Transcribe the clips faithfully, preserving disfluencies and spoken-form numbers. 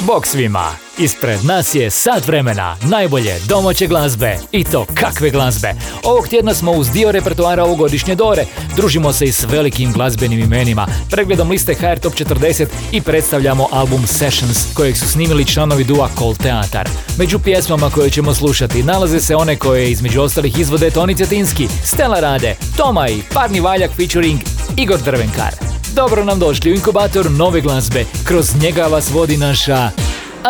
Bog svima, ispred nas je sat vremena najbolje domaće glazbe. I to kakve glazbe. Ovog tjedna smo uz dio repertoara ovogodišnje Dore. Družimo se i s velikim glazbenim imenima. Pregledom liste ha er Top četrdeset i predstavljamo album Sessions, kojeg su snimili članovi Dua Kolt Teatar. Među pjesmama koje ćemo slušati nalaze se one koje između ostalih izvode Tony Cetinski, Stela Rade, ToMa i Parni Valjak featuring Igor Drvenkar. Dobro nam došli u inkubator nove glazbe. Kroz njega vas vodi naša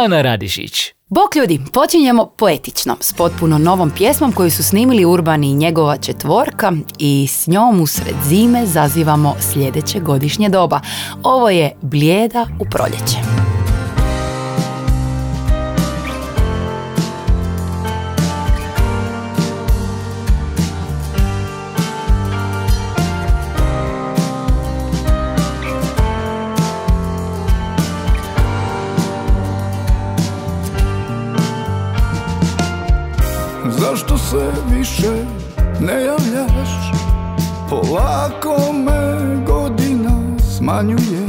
Ana Radišić. Bok ljudi, počinjemo poetično, s potpuno novom pjesmom koju su snimili Urbani i njegova četvorka i s njom usred zime zazivamo sljedeće godišnje doba. Ovo je Blijeda u proljeće. Zašto se više ne javljaš? Polako me godina smanjuje.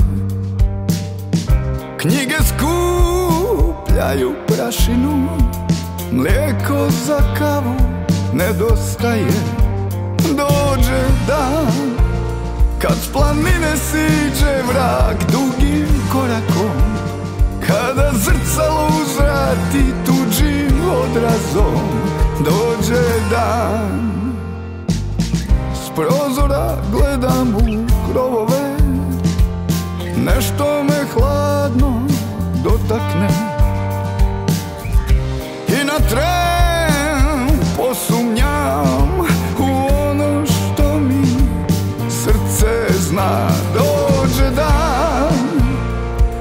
Knjige skupljaju prašinu, mlijeko za kavu nedostaje. Dođe dan kad s planine siđe vrag dugim korakom, kada zrcalo uzvrati tuđim odrazom. Dođe dan, s prozora gledam u krovove, nešto me hladno dotakne i na tren posumnjam u ono što mi srce zna. Dođe dan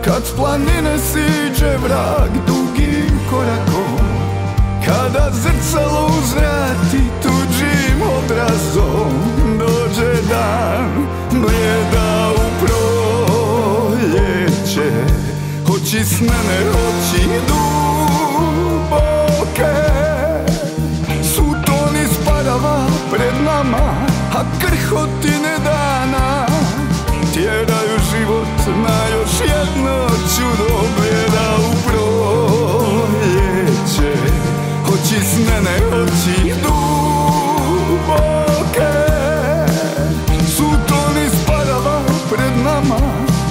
kad s planine siđe vrag dugim korakom, kada zrcalo uzvrati tuđim odrazom. Dođe dan, blijeda u proljeće, oči snene, oči duboke. Suton ispadava pred nama, a krhotine dana tjeraju život na još jedno čudo. Blijeda u proljeće, oči snene, oči duboke. Suton ispadava pred nama,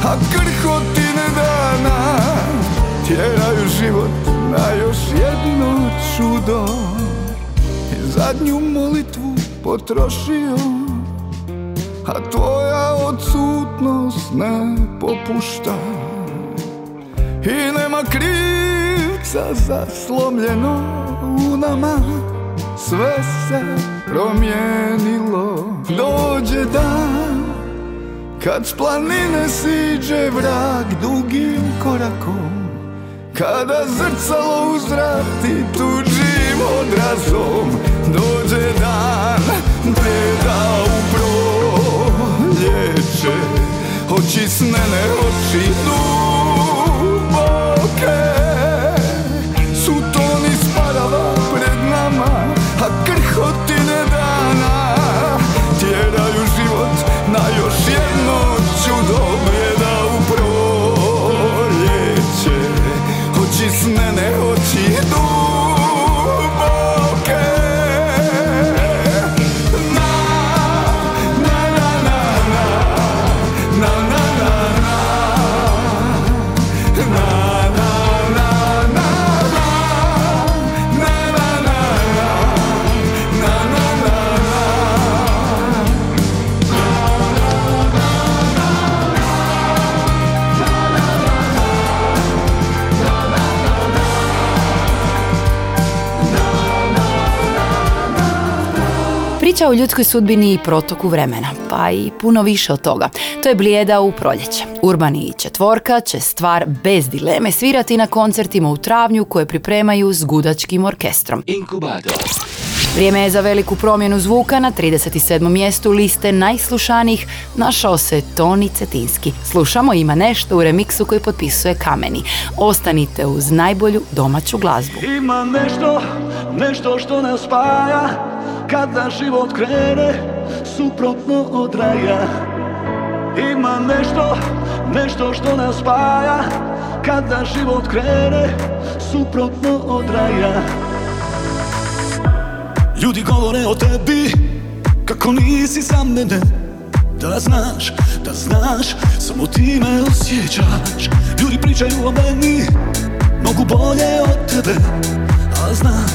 a krhotine dana tjeraju život na još jedno čudo. I zadnju molitvu potrošio, a tvoja odsutnost ne popušta. I nema krivca za slomljeno u nama, sve se promijenilo. Dođe dan kad s planine siđe vrag dugim korakom, kada zrcalo uzvrati tuđim odrazom. Dođe dan, blijeda u proljeće, oči snene, oči duboke. priča o ljudskoj sudbini i protoku vremena, pa i puno više od toga. To je Blijeda u proljeće. Urban i Četvorka će stvar bez dileme svirati na koncertima u travnju koje pripremaju s gudačkim orkestrom. Inkubator. Vrijeme je za veliku promjenu zvuka. Na trideset sedmom mjestu liste najslušanijih našao se Tony Cetinski. Slušamo Ima nešto u remiksu koji potpisuje Kameni. Ostanite uz najbolju domaću glazbu. Ima nešto, nešto što nas spaja, kada život krene suprotno od raja. Ima nešto, nešto što nas spaja, kada život krene suprotno od raja. Ljudi govore o tebi kako nisi za mene, da znaš, da znaš, samo ti me osjećaš. Ljudi pričaju o meni, mnogo bolje od tebe, a znam,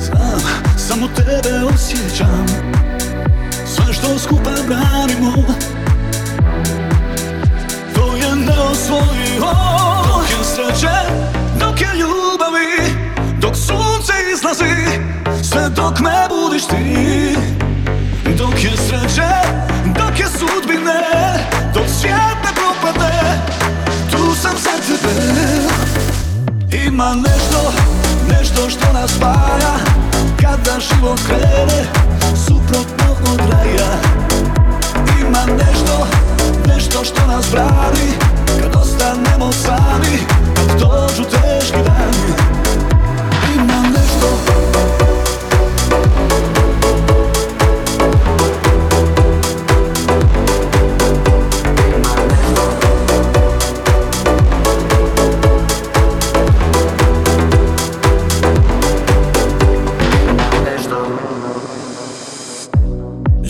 znam, samo tebe osjećam. Sve što skupa branimo, to je neosvojivo. Dok je sreće, dok je ljubavi, dok sunce izlazi, sve dok me budiš ti. Dok je sreće, dok je sudbine, dok svijet ne propade, tu sam za tebe. Ima nešto, nešto što nas spaja, kada život krene suprotno od raja. Ima nešto, nešto što nas brani, kad ostanemo sami, kad dođu teški dani. Ima nešto,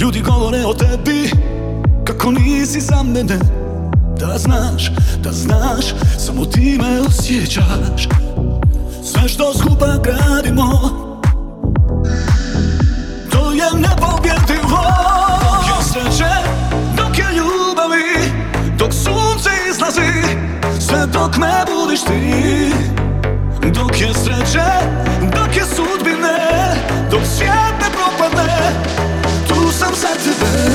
ljudi govore o tebi kako nisi za mene, da znaš, da znaš, samo ti me osjećaš. Sve što skupa gradimo, to je nepobjedivo. Dok je sreće, dok je ljubavi, dok sunce izlazi, sve dok me budiš ti. Dok je sreće, dok je sudbine, dok svijet ne propadne, tu sam za tebe.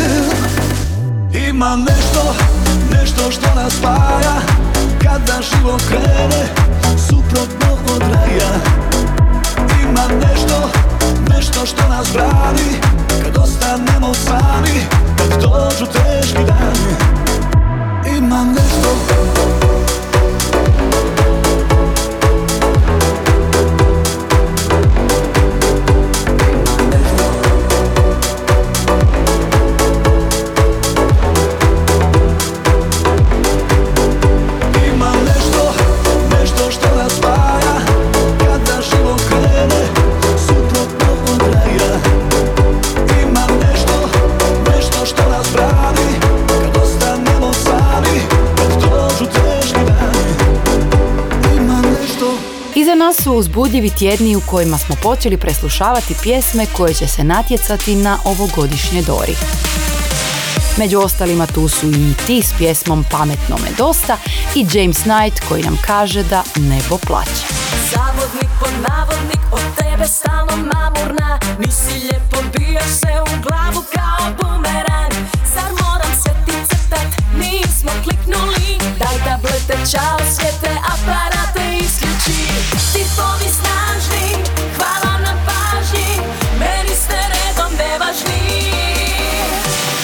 Ima nešto, nešto što nas spaja, kada život krene suprotno od raja. Ima nešto, nešto što nas brani, kad ostanemo sami, kad dođu teški dani. Ima nešto. Su uzbudljivi tjedni u kojima smo počeli preslušavati pjesme koje će se natjecati na ovogodišnje Dori. Među ostalima tu su i ti s pjesmom Pametno me dosta i James Night koji nam kaže da nebo plaće. Zavodnik pod navodnik, od tebe stalno mamurna, nisi lijepo, bijaš se u glavu kao bumerang. Zar moram se ti crtat, nismo kliknuli, daj tablete, čao svijete, aparate isključi. Tipovi snažni, hvala na pažnji, meni ste redom nevažni.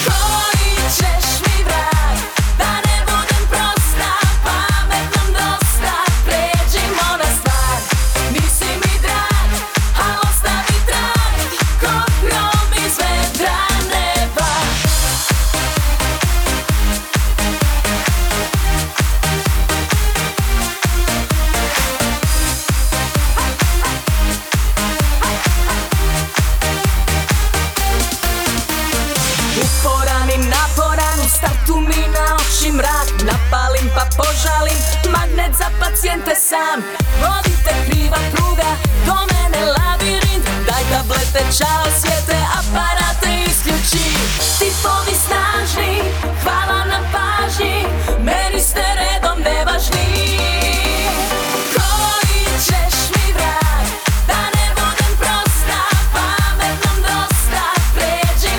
Koji ćeš mi vrat, da ne budem prosta, pametnom dosta, pređimo na stvar. Nisi mi drag, a ostavi trag, ko krom iz vedra neba. Napalim pa požalim, magnet za pacijente sam. Vodite kriva pruga, do mene labirint, daj tablete, čao svijete, aparate isključi. Tipovi snažni, hvala na pažnji, meni ste redom nevažni. Koji ćeš mi vrat, da ne budem prosta, pametnom dosta, pređi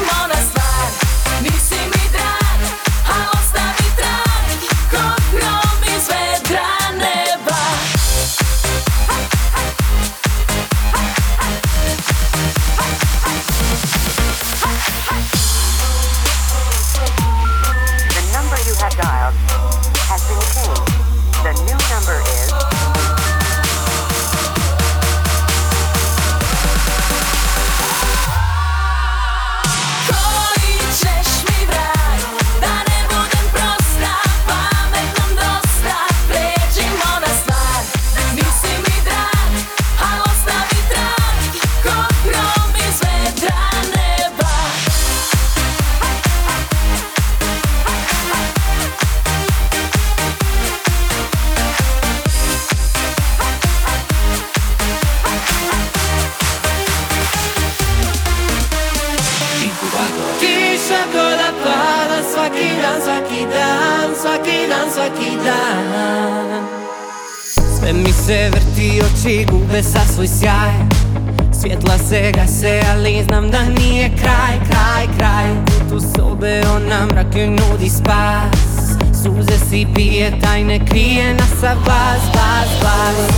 tako da pada svaki dan, svaki dan, svaki dan, svaki dan. Sve mi se vrti, oči gube sa svoj sjaj, svjetla se gase, ali znam da nije kraj, kraj, kraj. U kutu sobe ona mrake nudi spas, suze si pije, tajne krije na sav glas, glas, glas.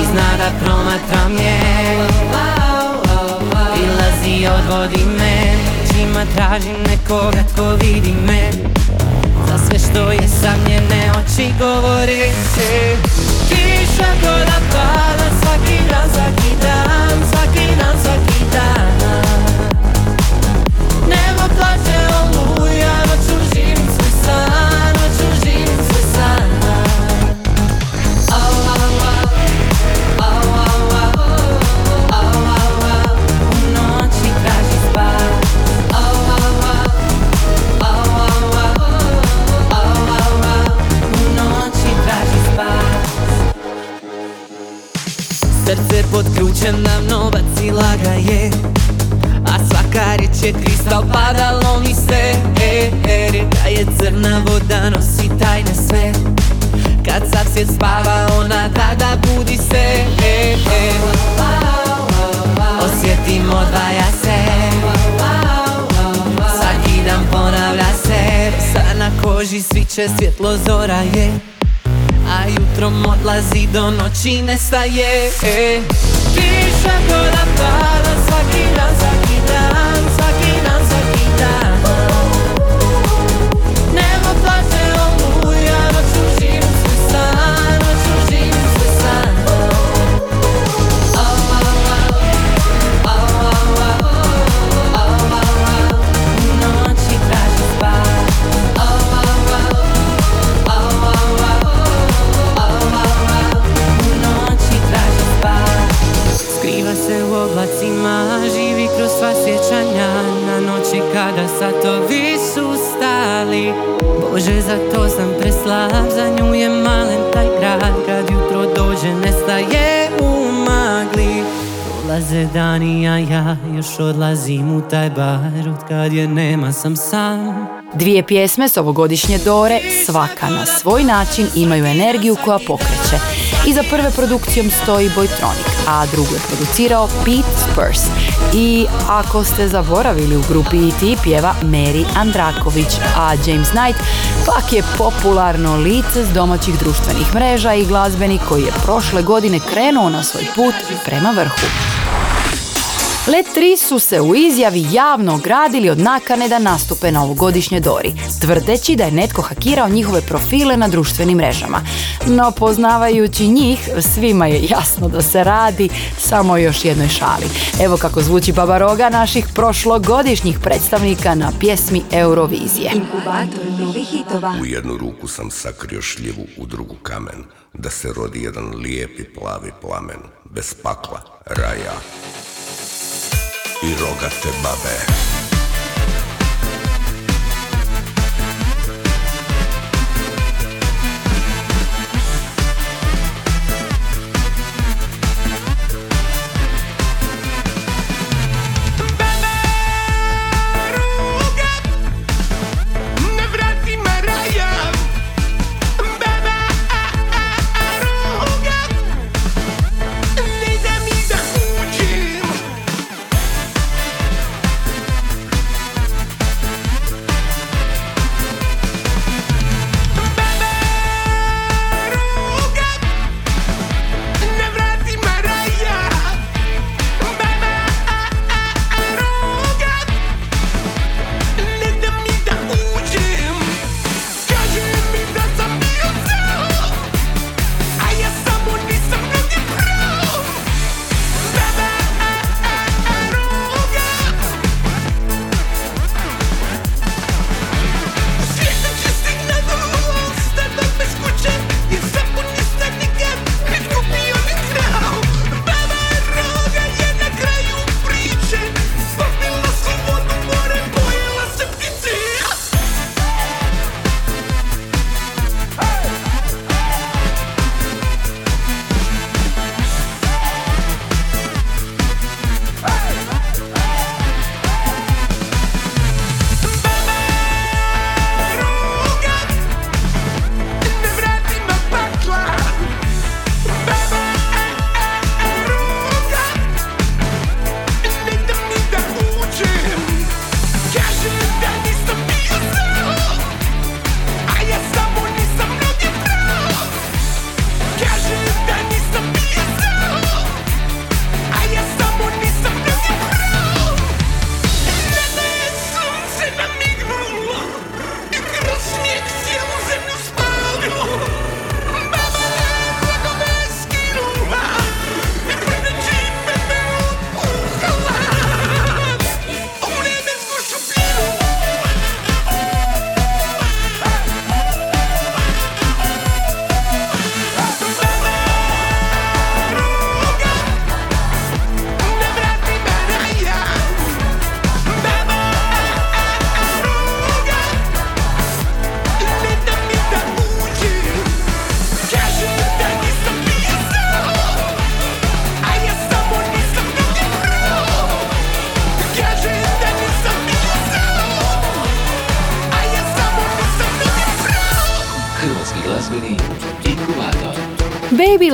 I zna da promatram je, prilazi, odvodi me, čima tražim nekoga tko vidi me. Za sve što je sam njene oči govore se. Kiša koda pada svaki dan, svaki dan, svaki dan, svaki dan. Nebo plaće oluja, noću živim svoj san, noću živim svoj san. Au, au, au, au, au, au, au, au, au. U noći traži spas. Au, au, au, au, au, au, au, au, au. U noći traži spas. Srce pod ključem davno bacila ga je, a svaka riječ je kristal, padalo mi se. E, e, rijeka je crna voda, nosi tajne sve. Kad sav svijet spava, ona tada budi se. E, e, osjetim, odvaja se, svaki dan ponavlja se. Sad na koži sviće, svjetlo zora je, a jutrom odlazi, do noći nestaje. Kiša koda pada svaki dan, svaki dan, svaki dan, svaki dan. Nebo plaće oluja, noću živim svoj san, noću živim svoj san. Au, au, au, au, au, au, au, au, au. U noći traži spas. Au, au, au, au, au, au, au, au, au. U noći traži spas. Skriva se u oblacima, živi kroz sva sjećanja, na noći kada satovi su stali. Bože, za to sam preslab, za nju je malen taj grad, kad jutro dođe nestaje u magli. Dolaze dani, a ja još odlazim u taj bar, od kad je nema sam sam. Dvije pjesme s ovogodišnje Dore, svaka na svoj način, imaju energiju koja pokreće. Iza prve produkcijom stoji Bojtronic, a drugu je producirao Pete Spurs. I ako ste zaboravili, u grupi i te pjeva Meri Andraković, a James Night pak je popularno lice s domaćih društvenih mreža i glazbenik koji je prošle godine krenuo na svoj put prema vrhu. Let tri su se u izjavi javno ogradili od nakane da nastupe na ovogodišnje Dori, tvrdeći da je netko hakirao njihove profile na društvenim mrežama. No poznavajući njih, svima je jasno da se radi samo o još jednoj šali. Evo kako zvuči babaroga naših prošlogodišnjih predstavnika na pjesmi Eurovizije. U jednu ruku sam sakrio šljivu, u drugu kamen, da se rodi jedan lijepi plavi plamen, bez pakla, raja i rogate babe.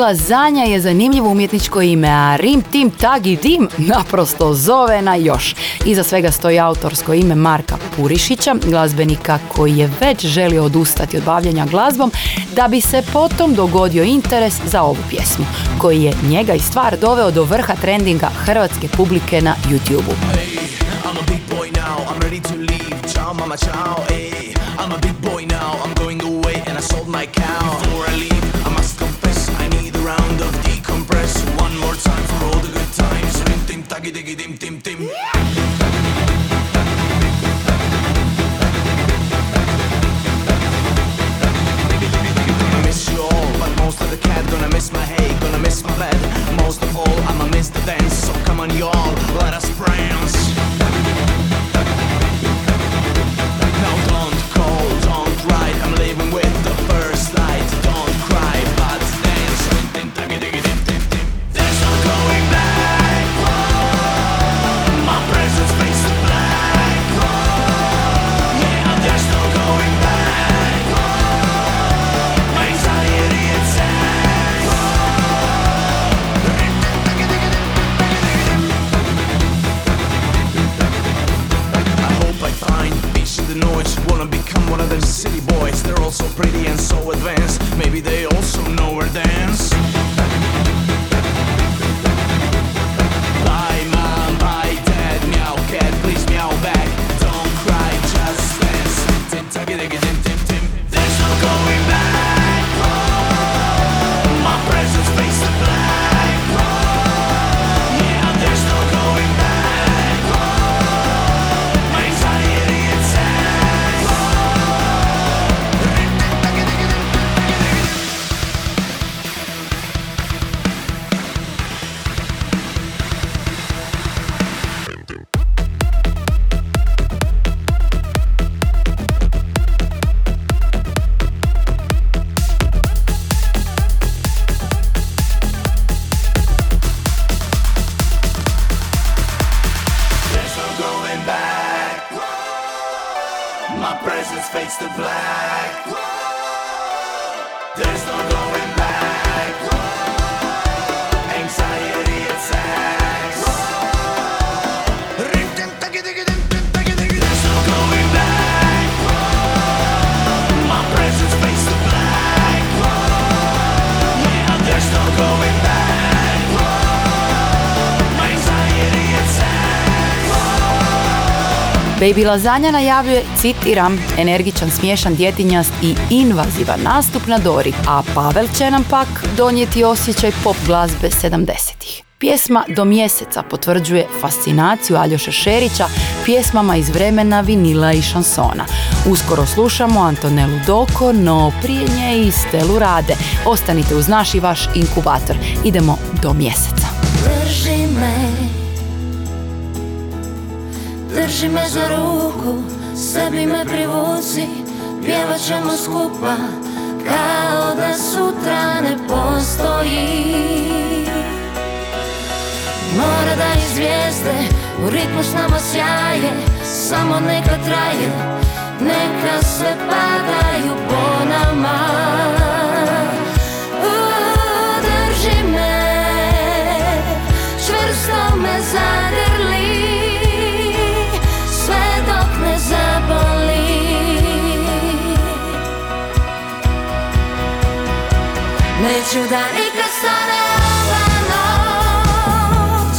Lasagna je zanimljivo umjetničko ime, a Rim Tim Tagi Dim naprosto zove na još. Iza svega stoji autorsko ime Marka Purišića, glazbenika koji je već želio odustati od bavljenja glazbom, da bi se potom dogodio interes za ovu pjesmu, koji je njega i stvar doveo do vrha trendinga hrvatske publike na YouTube-u. Baby Lasagna najavljuje, citiram, energičan, smiješan, djetinjast i invazivan nastup na Dori, a Pavel će nam pak donijeti osjećaj pop glazbe sedamdesetih. Pjesma do mjeseca potvrđuje fascinaciju Aljoše Šerića pjesmama iz vremena vinila i šansona. Uskoro slušamo Antonelu Doko, no prije nje i Stelu Rade. Ostanite uz naš i vaš inkubator. Idemo do mjeseca. Drži me. Drži me za ruku, sebi me privuci, pjevat ćemo skupa, kao da sutra ne postoji. Mora da i zvijezde u ritmu s nama sjaje, samo neka traje, neka sve padaju po nama. U, drži me, čvrsto me zagrli, neću da nikad stane ova noć,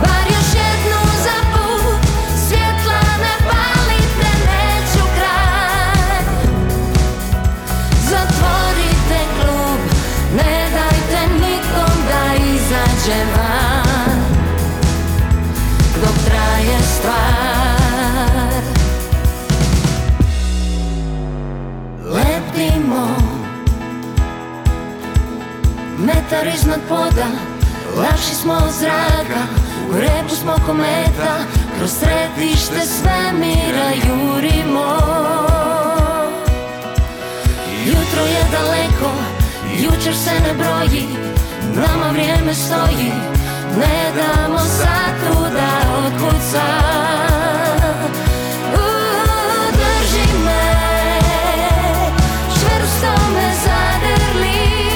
bar još jednu za put, svjetla ne palite, neću kraj. Zatvorite klub, ne dajte nikom da izađe van, dok traje stvar. Lepimo metar iznad poda, lakši smo od zraka, u repu smo kometa, kroz središte svemira jurimo. Jutro je daleko, jučer se ne broji, nama vrijeme stoji, ne damo satu da otkuca. U, drži me, čvrsto me zadrli,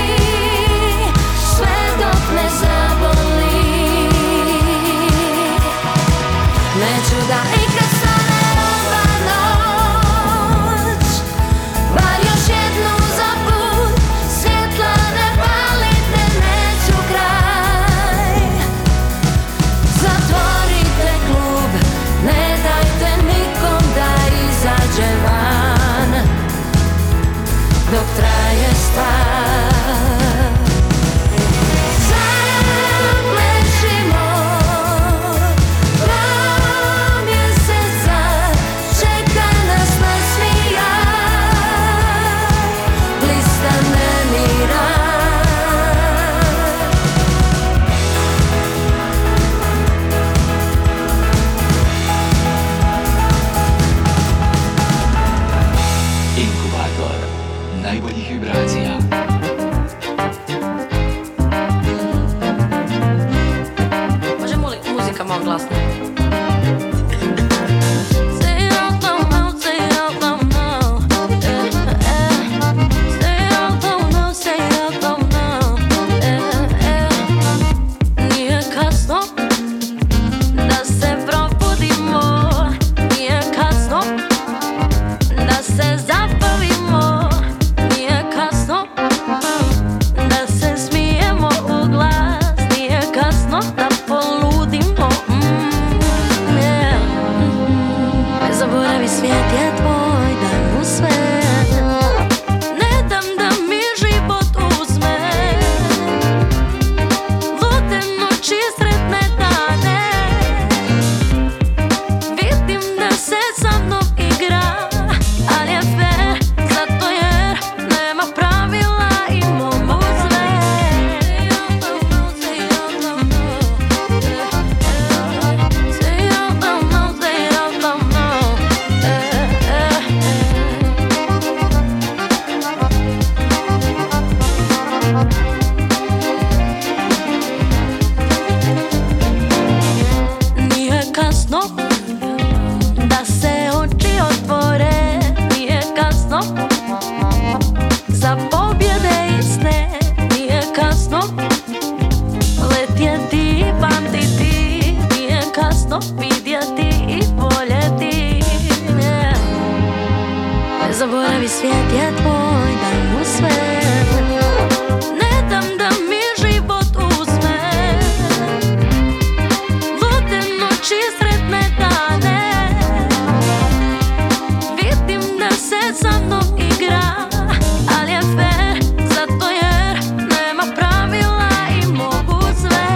odnosno vidjeti i voljeti. Ne zaboravi, svijet je tvoj, daj mu sve. Ne dam da mi život uzme lute noći, sretne dane. Vidim da se sa mnom igra, ali je fair, zato jer nema pravila i mogu sve.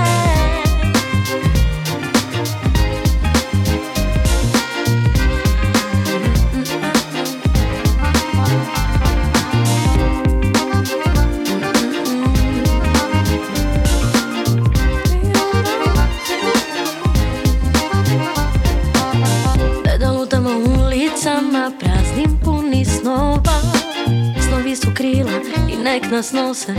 Da lutamo ulicama, praznim puni snova. Snovi su krila i nek nas nose.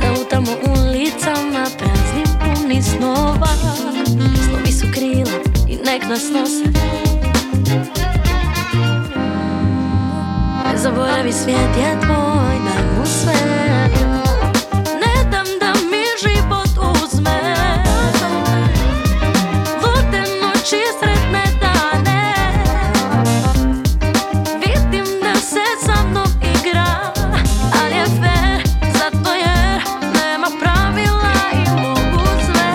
Da lutamo ulicama, praznim puni snova. Snovi su krila i nek nas nose. Ne zaboravi, svijet je tvoj, daj mu sve. Ne dam da mi život uzme lute noći, sretne dane. Vidim da se sa mnom igra, ali je fair, zato jer nema pravila i mogu sve.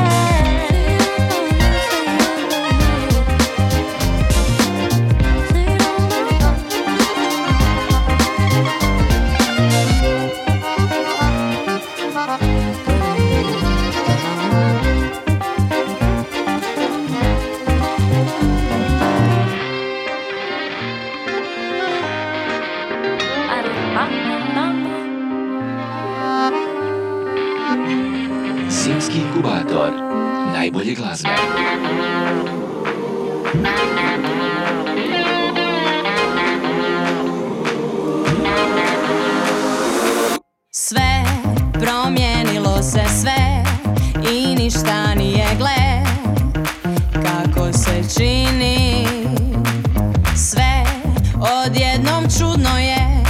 Zimski inkubator najbolje glazbe. Sve promijenilo se sve i ništa nije gle kako se čini. Sve odjednom čudno je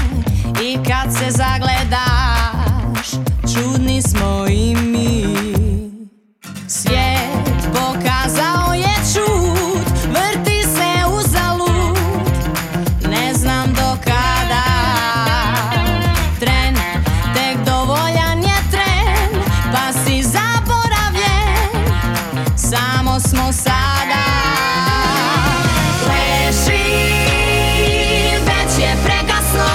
i kad se zagledaš čudni smo i mi. Svijet pokazao je čud, vrti se uzalud, ne znam do kada. Tren, tek dovoljan je tren, pa si zaboravljen, samo smo sada. Pleši, već je prekasno,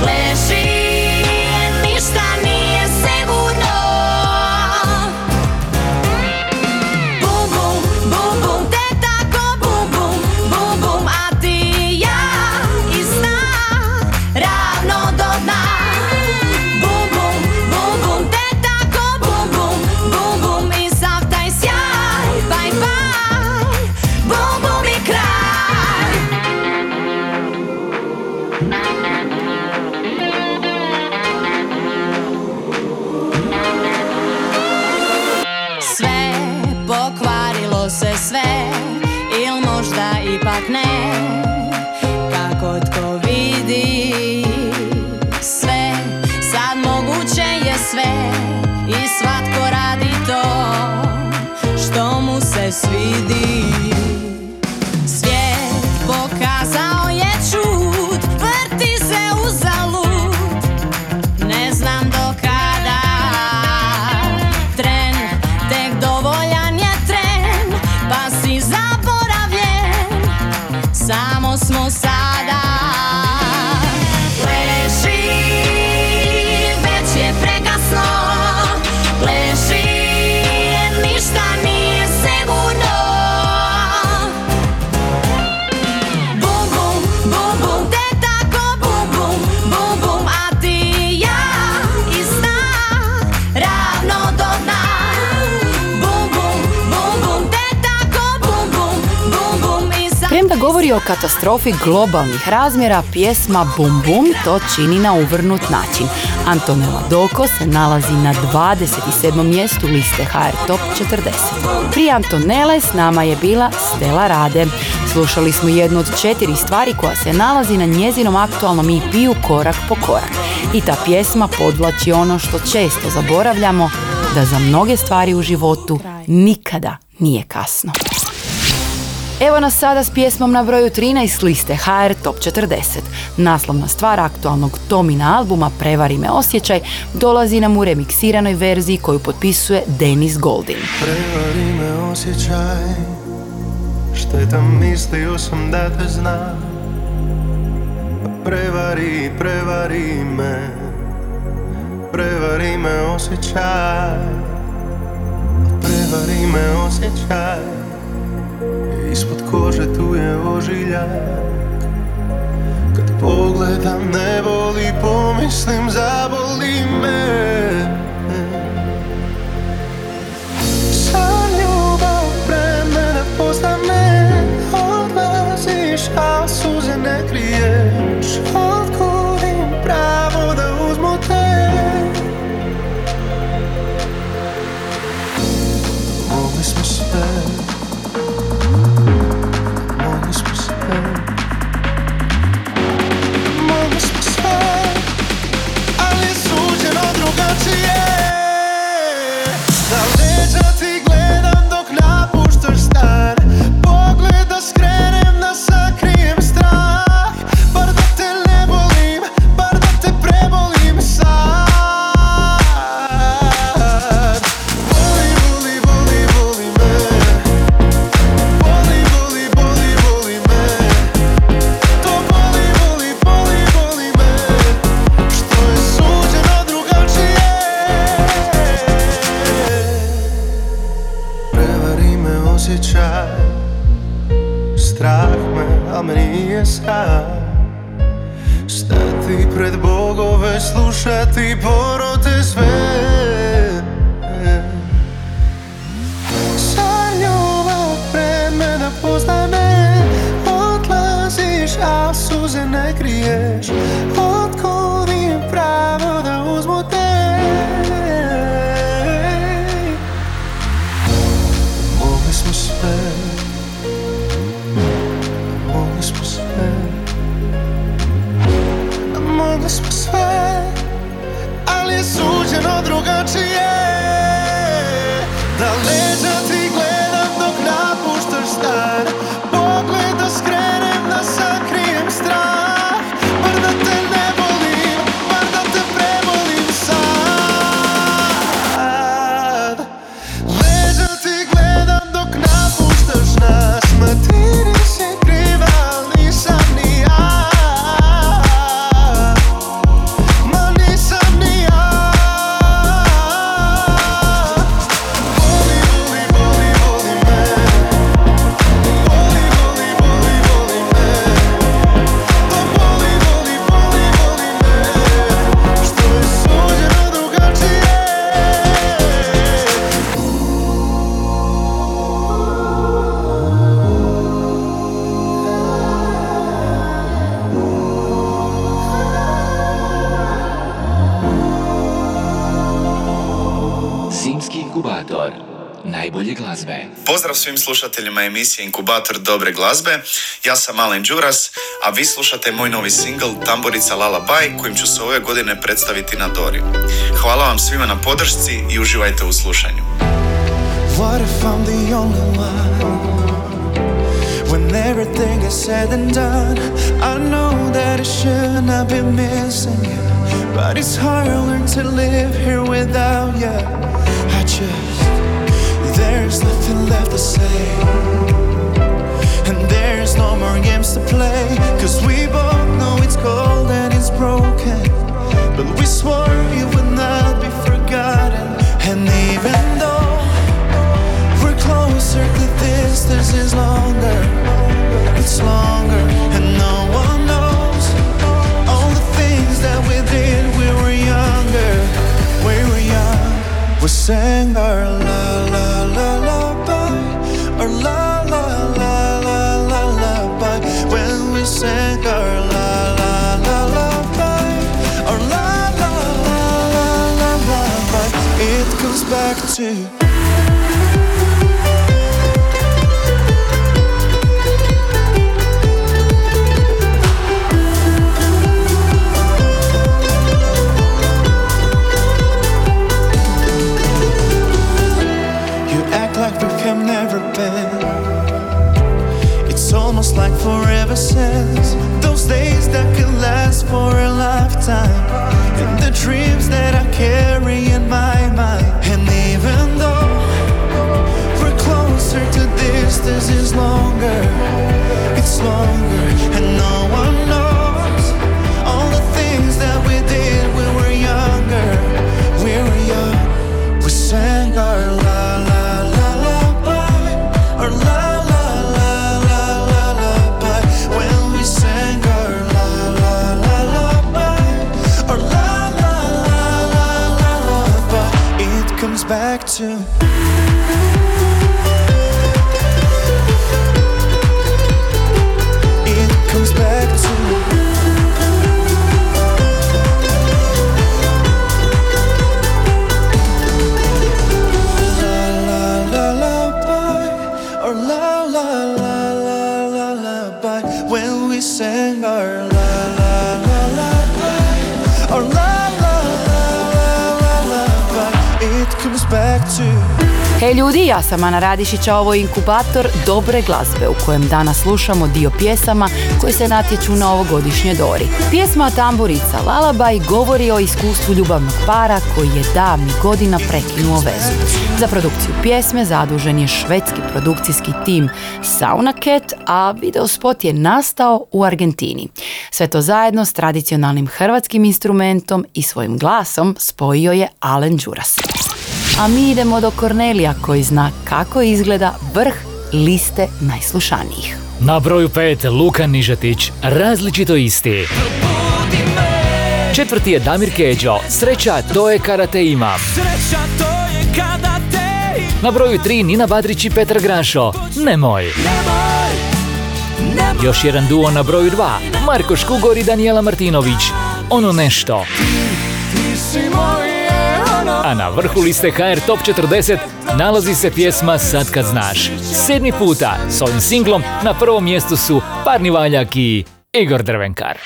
pleši, ništa nije sigurno. Se sve, il možda ipak ne, kako tko vidi. Sve, sad moguće je sve i svatko radi to što mu se svidi. Svijet pokazao je čud, vrti se uzalud, ne znam do kada. Tren, tek dovoljan je tren, pa si zaboravljen, samo smo sada. Pleši, već je prekasno, pleši, ništa nije sigurno. Bum, bum, bum, bum, te tako bum, bum, bum, bum, a ti i ja i sna ravno do dna. Bum, bum, bum, bum, te tako bum, bum, bum, bum i sa... Premda govori o katastrofi globalnih razmjera, pjesma Bum Bum to čini na uvrnut način. Antonela Doko se nalazi na dvadeset sedmom mjestu liste ha er Top četrdeset. Prije Antonele s nama je bila Stela Rade. Slušali smo jednu od četiri stvari koja se nalazi na njezinom aktualnom i piju Korak po korak. I ta pjesma podvlači ono što često zaboravljamo, da za mnoge stvari u životu nikada nije kasno. Evo nas sada s pjesmom na broju trinaest liste ha er Top četrdeset. Naslovna stvar aktualnog Tomina albuma Prevari me osjećaj dolazi nam u remiksiranoj verziji koju potpisuje Denis Goldin. Prevari me osjećaj, štetam mislio sam da te znam. Prevari, prevari me, prevari me osjećaj, prevari me osjećaj. Ispod kože tu je ožiljak. Kad pogledam ne boli, pomislim zaboli me. Sa ljubav pre mene postane, odlaziš, a suze ne kriješ. Otkudim pravo da uzmu te. Mogli smo sve, najbolje glazbe. Pozdrav svim slušateljima emisije Inkubator dobre glazbe. Ja sam Alen Đuras, a vi slušate moj novi singl Tamburica Lullaby, kojim ću se ove godine predstaviti na Dori. Hvala vam svima na podršci i uživajte u slušanju. What if I'm the only one? When everything is said and done, I know that I should not be missing you, but it's harder to live here without you. I just, there's nothing left to say, and there's no more games to play, cause we both know it's cold and it's broken, but we swore it would not be forgotten. And even though we're closer, the distance is longer, it's longer, and no one knows all the things that we did when we were younger. We were young, we sang our la la back to Hej ljudi, ja sam Ana Radišić, ovo je Inkubator dobre glazbe u kojem danas slušamo dio pjesama koji se natječu na ovogodišnje Dori. Pjesma Tamburica Lalabaj govori o iskustvu ljubavnog para koji je davnih godina prekinuo vezu. Za produkciju pjesme zadužen je švedski produkcijski tim Sauna Cat, a videospot je nastao u Argentini. Sve to zajedno s tradicionalnim hrvatskim instrumentom i svojim glasom spojio je Alen Đuras. A mi idemo do Kornelija koji zna kako izgleda vrh liste najslušanijih. Na broju pet Luka Nižatić, različito isti. Četvrti je Damir Keđo, sreća to je kada te imam. Na broju tri Nina Badrić i Petar Grašo, nemoj. Još jedan duo na broju dva, Marko Škugor i Daniela Martinović, ono nešto. A na vrhu liste ha er Top četrdeset nalazi se pjesma Sad kad znaš. Sedmi puta s ovim singlom na prvom mjestu su Parni Valjak i Igor Drvenkar.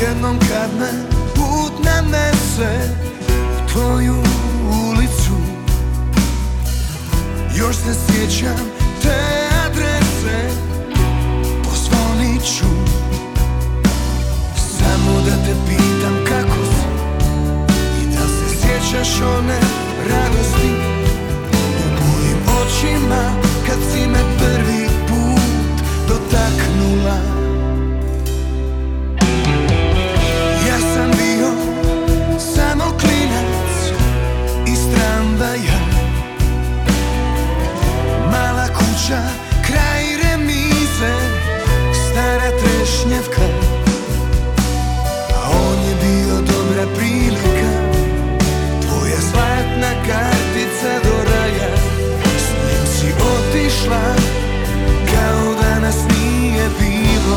Jednom kad me put nanese u tvoju ulicu, još se sjećam te adrese, pozvonit ću samo da te pitam kako si i da se sjećaš one radosti u mojim očima kad si me prvi put dotaknula. Sam bio samo klinac iz tramvaja, mala kuća kraj remize, stara trešnjevka, a on je bio dobra prilika, tvoja zlatna kartica do raja. S njim si otišla kao da nas nije bilo.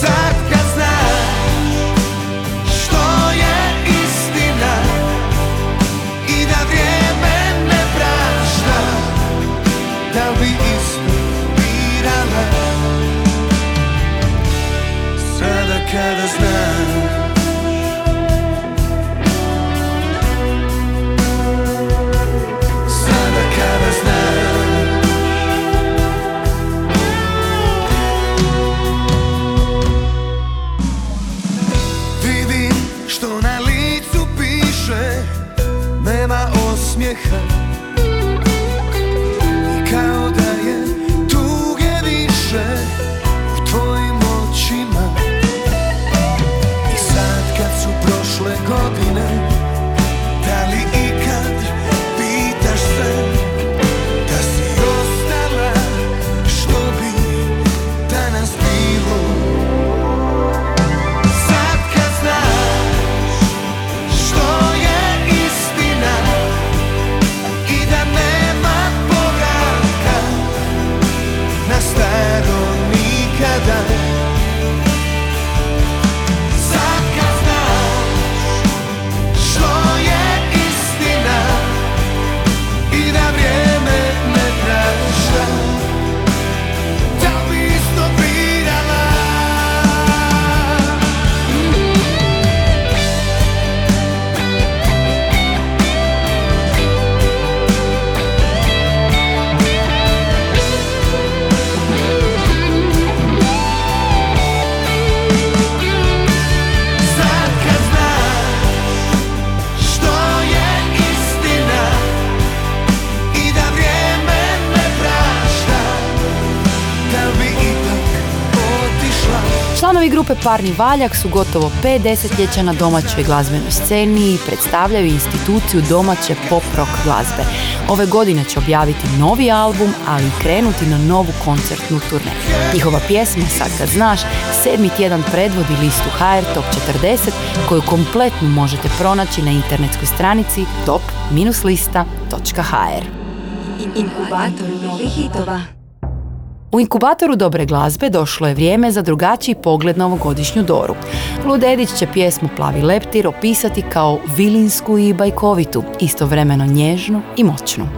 Sad kad kada znam, sada kada znam, vidim što na licu piše, nema osmijeha i kao da je tuge više u tvojim očima. Prošle godine, da li ikad pitaš se da si ostala, što bi danas bilo? Sad kad znaš što je istina Članovi grupe Parni valjak su gotovo pet desetljeća na domaćoj glazbenoj sceni i predstavljaju instituciju domaće pop-rock glazbe. Ove godine će objaviti novi album, ali i krenuti na novu koncertnu turneju. Njihova pjesma Sad kad znaš sedmi tjedan predvodi listu ha er Top četrdeset koju kompletno možete pronaći na internetskoj stranici top dash lista točka ha er. Inkubator novih hitova. U Inkubatoru dobre glazbe došlo je vrijeme za drugačiji pogled na ovogodišnju Doru. Lu Dedić će pjesmu Plavi leptir opisati kao vilinsku i bajkovitu, istovremeno nježnu i moćnu.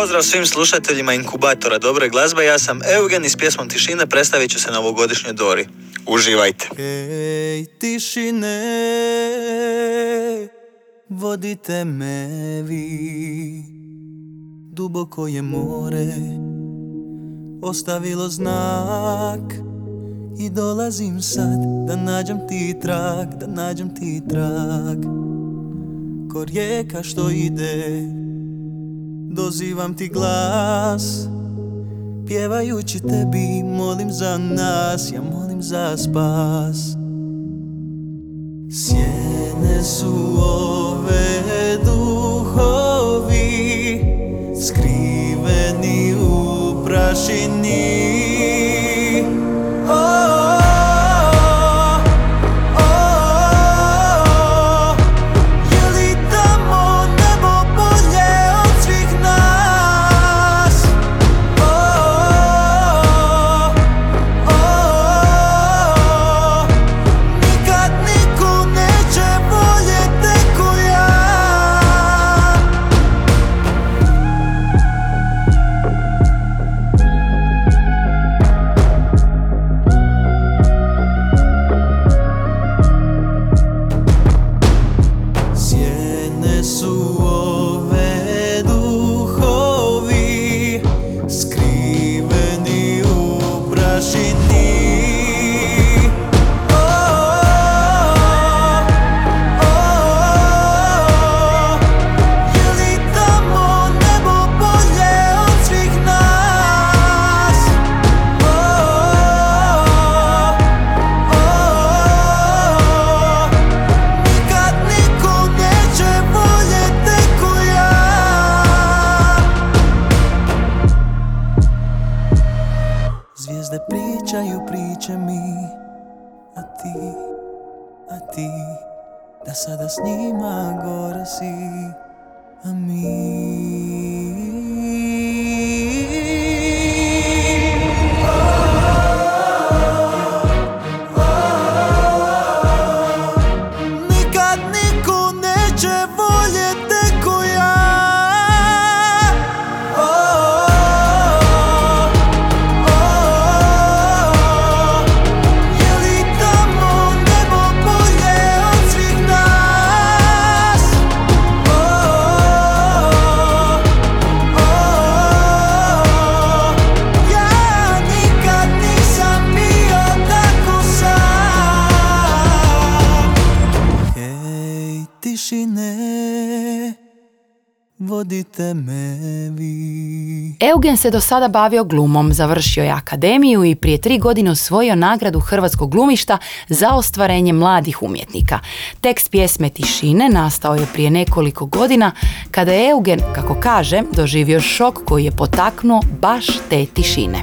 Pozdrav svim slušateljima Inkubatora dobre glazbe, ja sam Eugen i s pjesmom Tišine predstavit ću se na ovogodišnjoj Dori. Uživajte! Ej, tišine, vodite me vi, duboko je more ostavilo znak i dolazim sad da nađem ti trag, da nađem ti trag, ko rijeka što ide. Dozivam ti glas, pjevajući tebi, molim za nas, ja molim za spas. Sjene su ove duhovi, skriveni u prašini. Oh! ti, a ti, da sada s njima gore si, a mi. Eugen se do sada bavio glumom, završio je akademiju i prije tri godine osvojio nagradu Hrvatskog glumišta za ostvarenje mladih umjetnika. Tekst pjesme Tišine nastao je prije nekoliko godina kada je Eugen, kako kaže, doživio šok koji je potaknuo baš te tišine.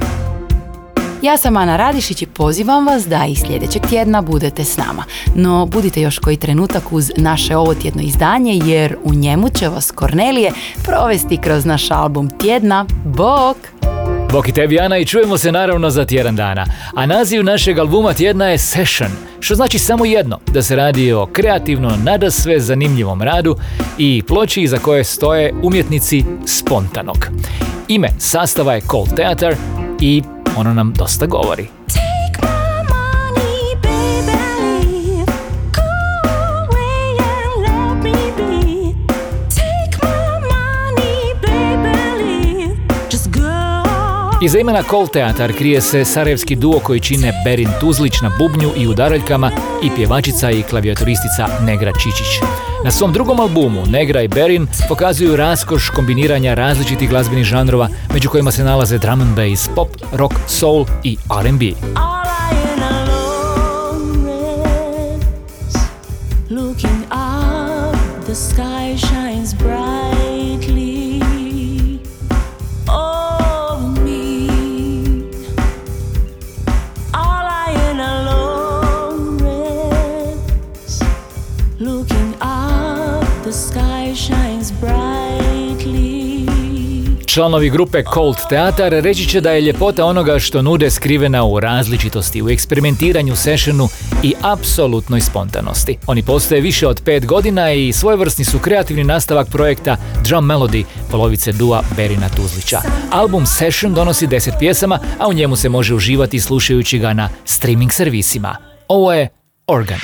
Ja sam Ana Radišić i pozivam vas da i sljedećeg tjedna budete s nama. No budite još koji trenutak uz naše ovo tjedno izdanje, jer u njemu će vas Kornelije provesti kroz naš album tjedna. Bok! Bok i tebi, Ana, i čujemo se naravno za tjedan dana. A naziv našeg albuma tjedna je Session, što znači samo jedno, da se radi o kreativno nadasve zanimljivom radu i ploči iza koje stoje umjetnici spontanog. Ime sastava je Kolt Teatar i ono nam dosta govori. Iza imena Kolt Teatar krije se sarajevski duo koji čine Berin Tuzlić na bubnju i udaraljkama i pjevačica i klavijaturistica Negra Čičić. Na svom drugom albumu Negra i Berin pokazuju raskoš kombiniranja različitih glazbenih žanrova, među kojima se nalaze drum and bass, pop, rock, soul i R and B. Članovi grupe Kolt Teatar reći će da je ljepota onoga što nude skrivena u različitosti, u eksperimentiranju, sessionu i apsolutnoj spontanosti. Oni postoje više od pet godina i svojevrsni su kreativni nastavak projekta Drum Melody, polovice dua Berina Tuzlića. Album Session donosi deset pjesama, a u njemu se može uživati slušajući ga na streaming servisima. Ovo je Organ.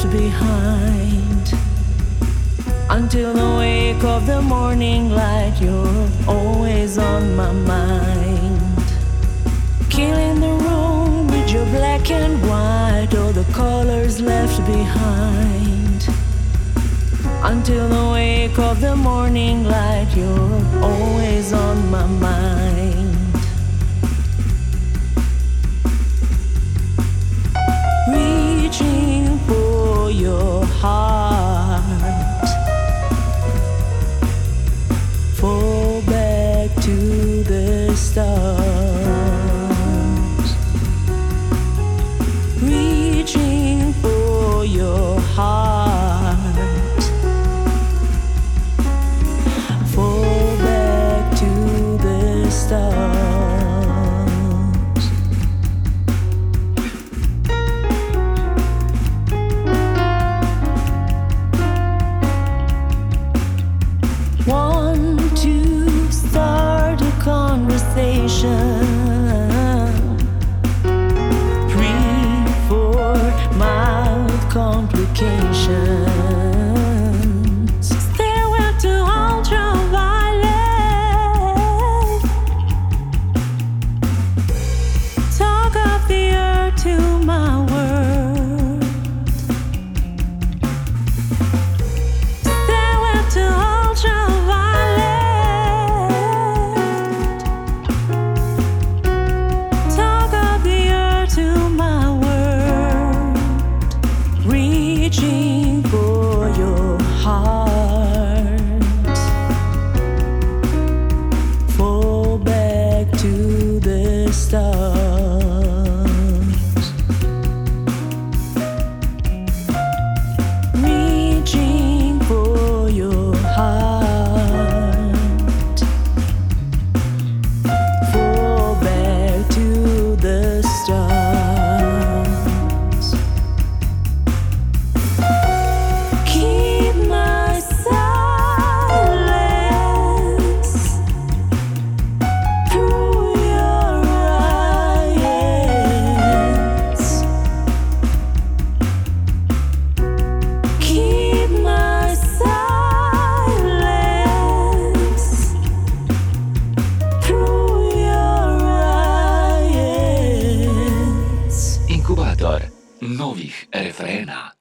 Behind until the wake of the morning light, you're always on my mind. Killing the room with your black and white, all the colors left behind until the wake of the morning light, you're always on my mind. Reaching for your heart, fall back to the stars. Reaching for your heart, fall back to the stars. Talk of the earth to my world. novih refrena.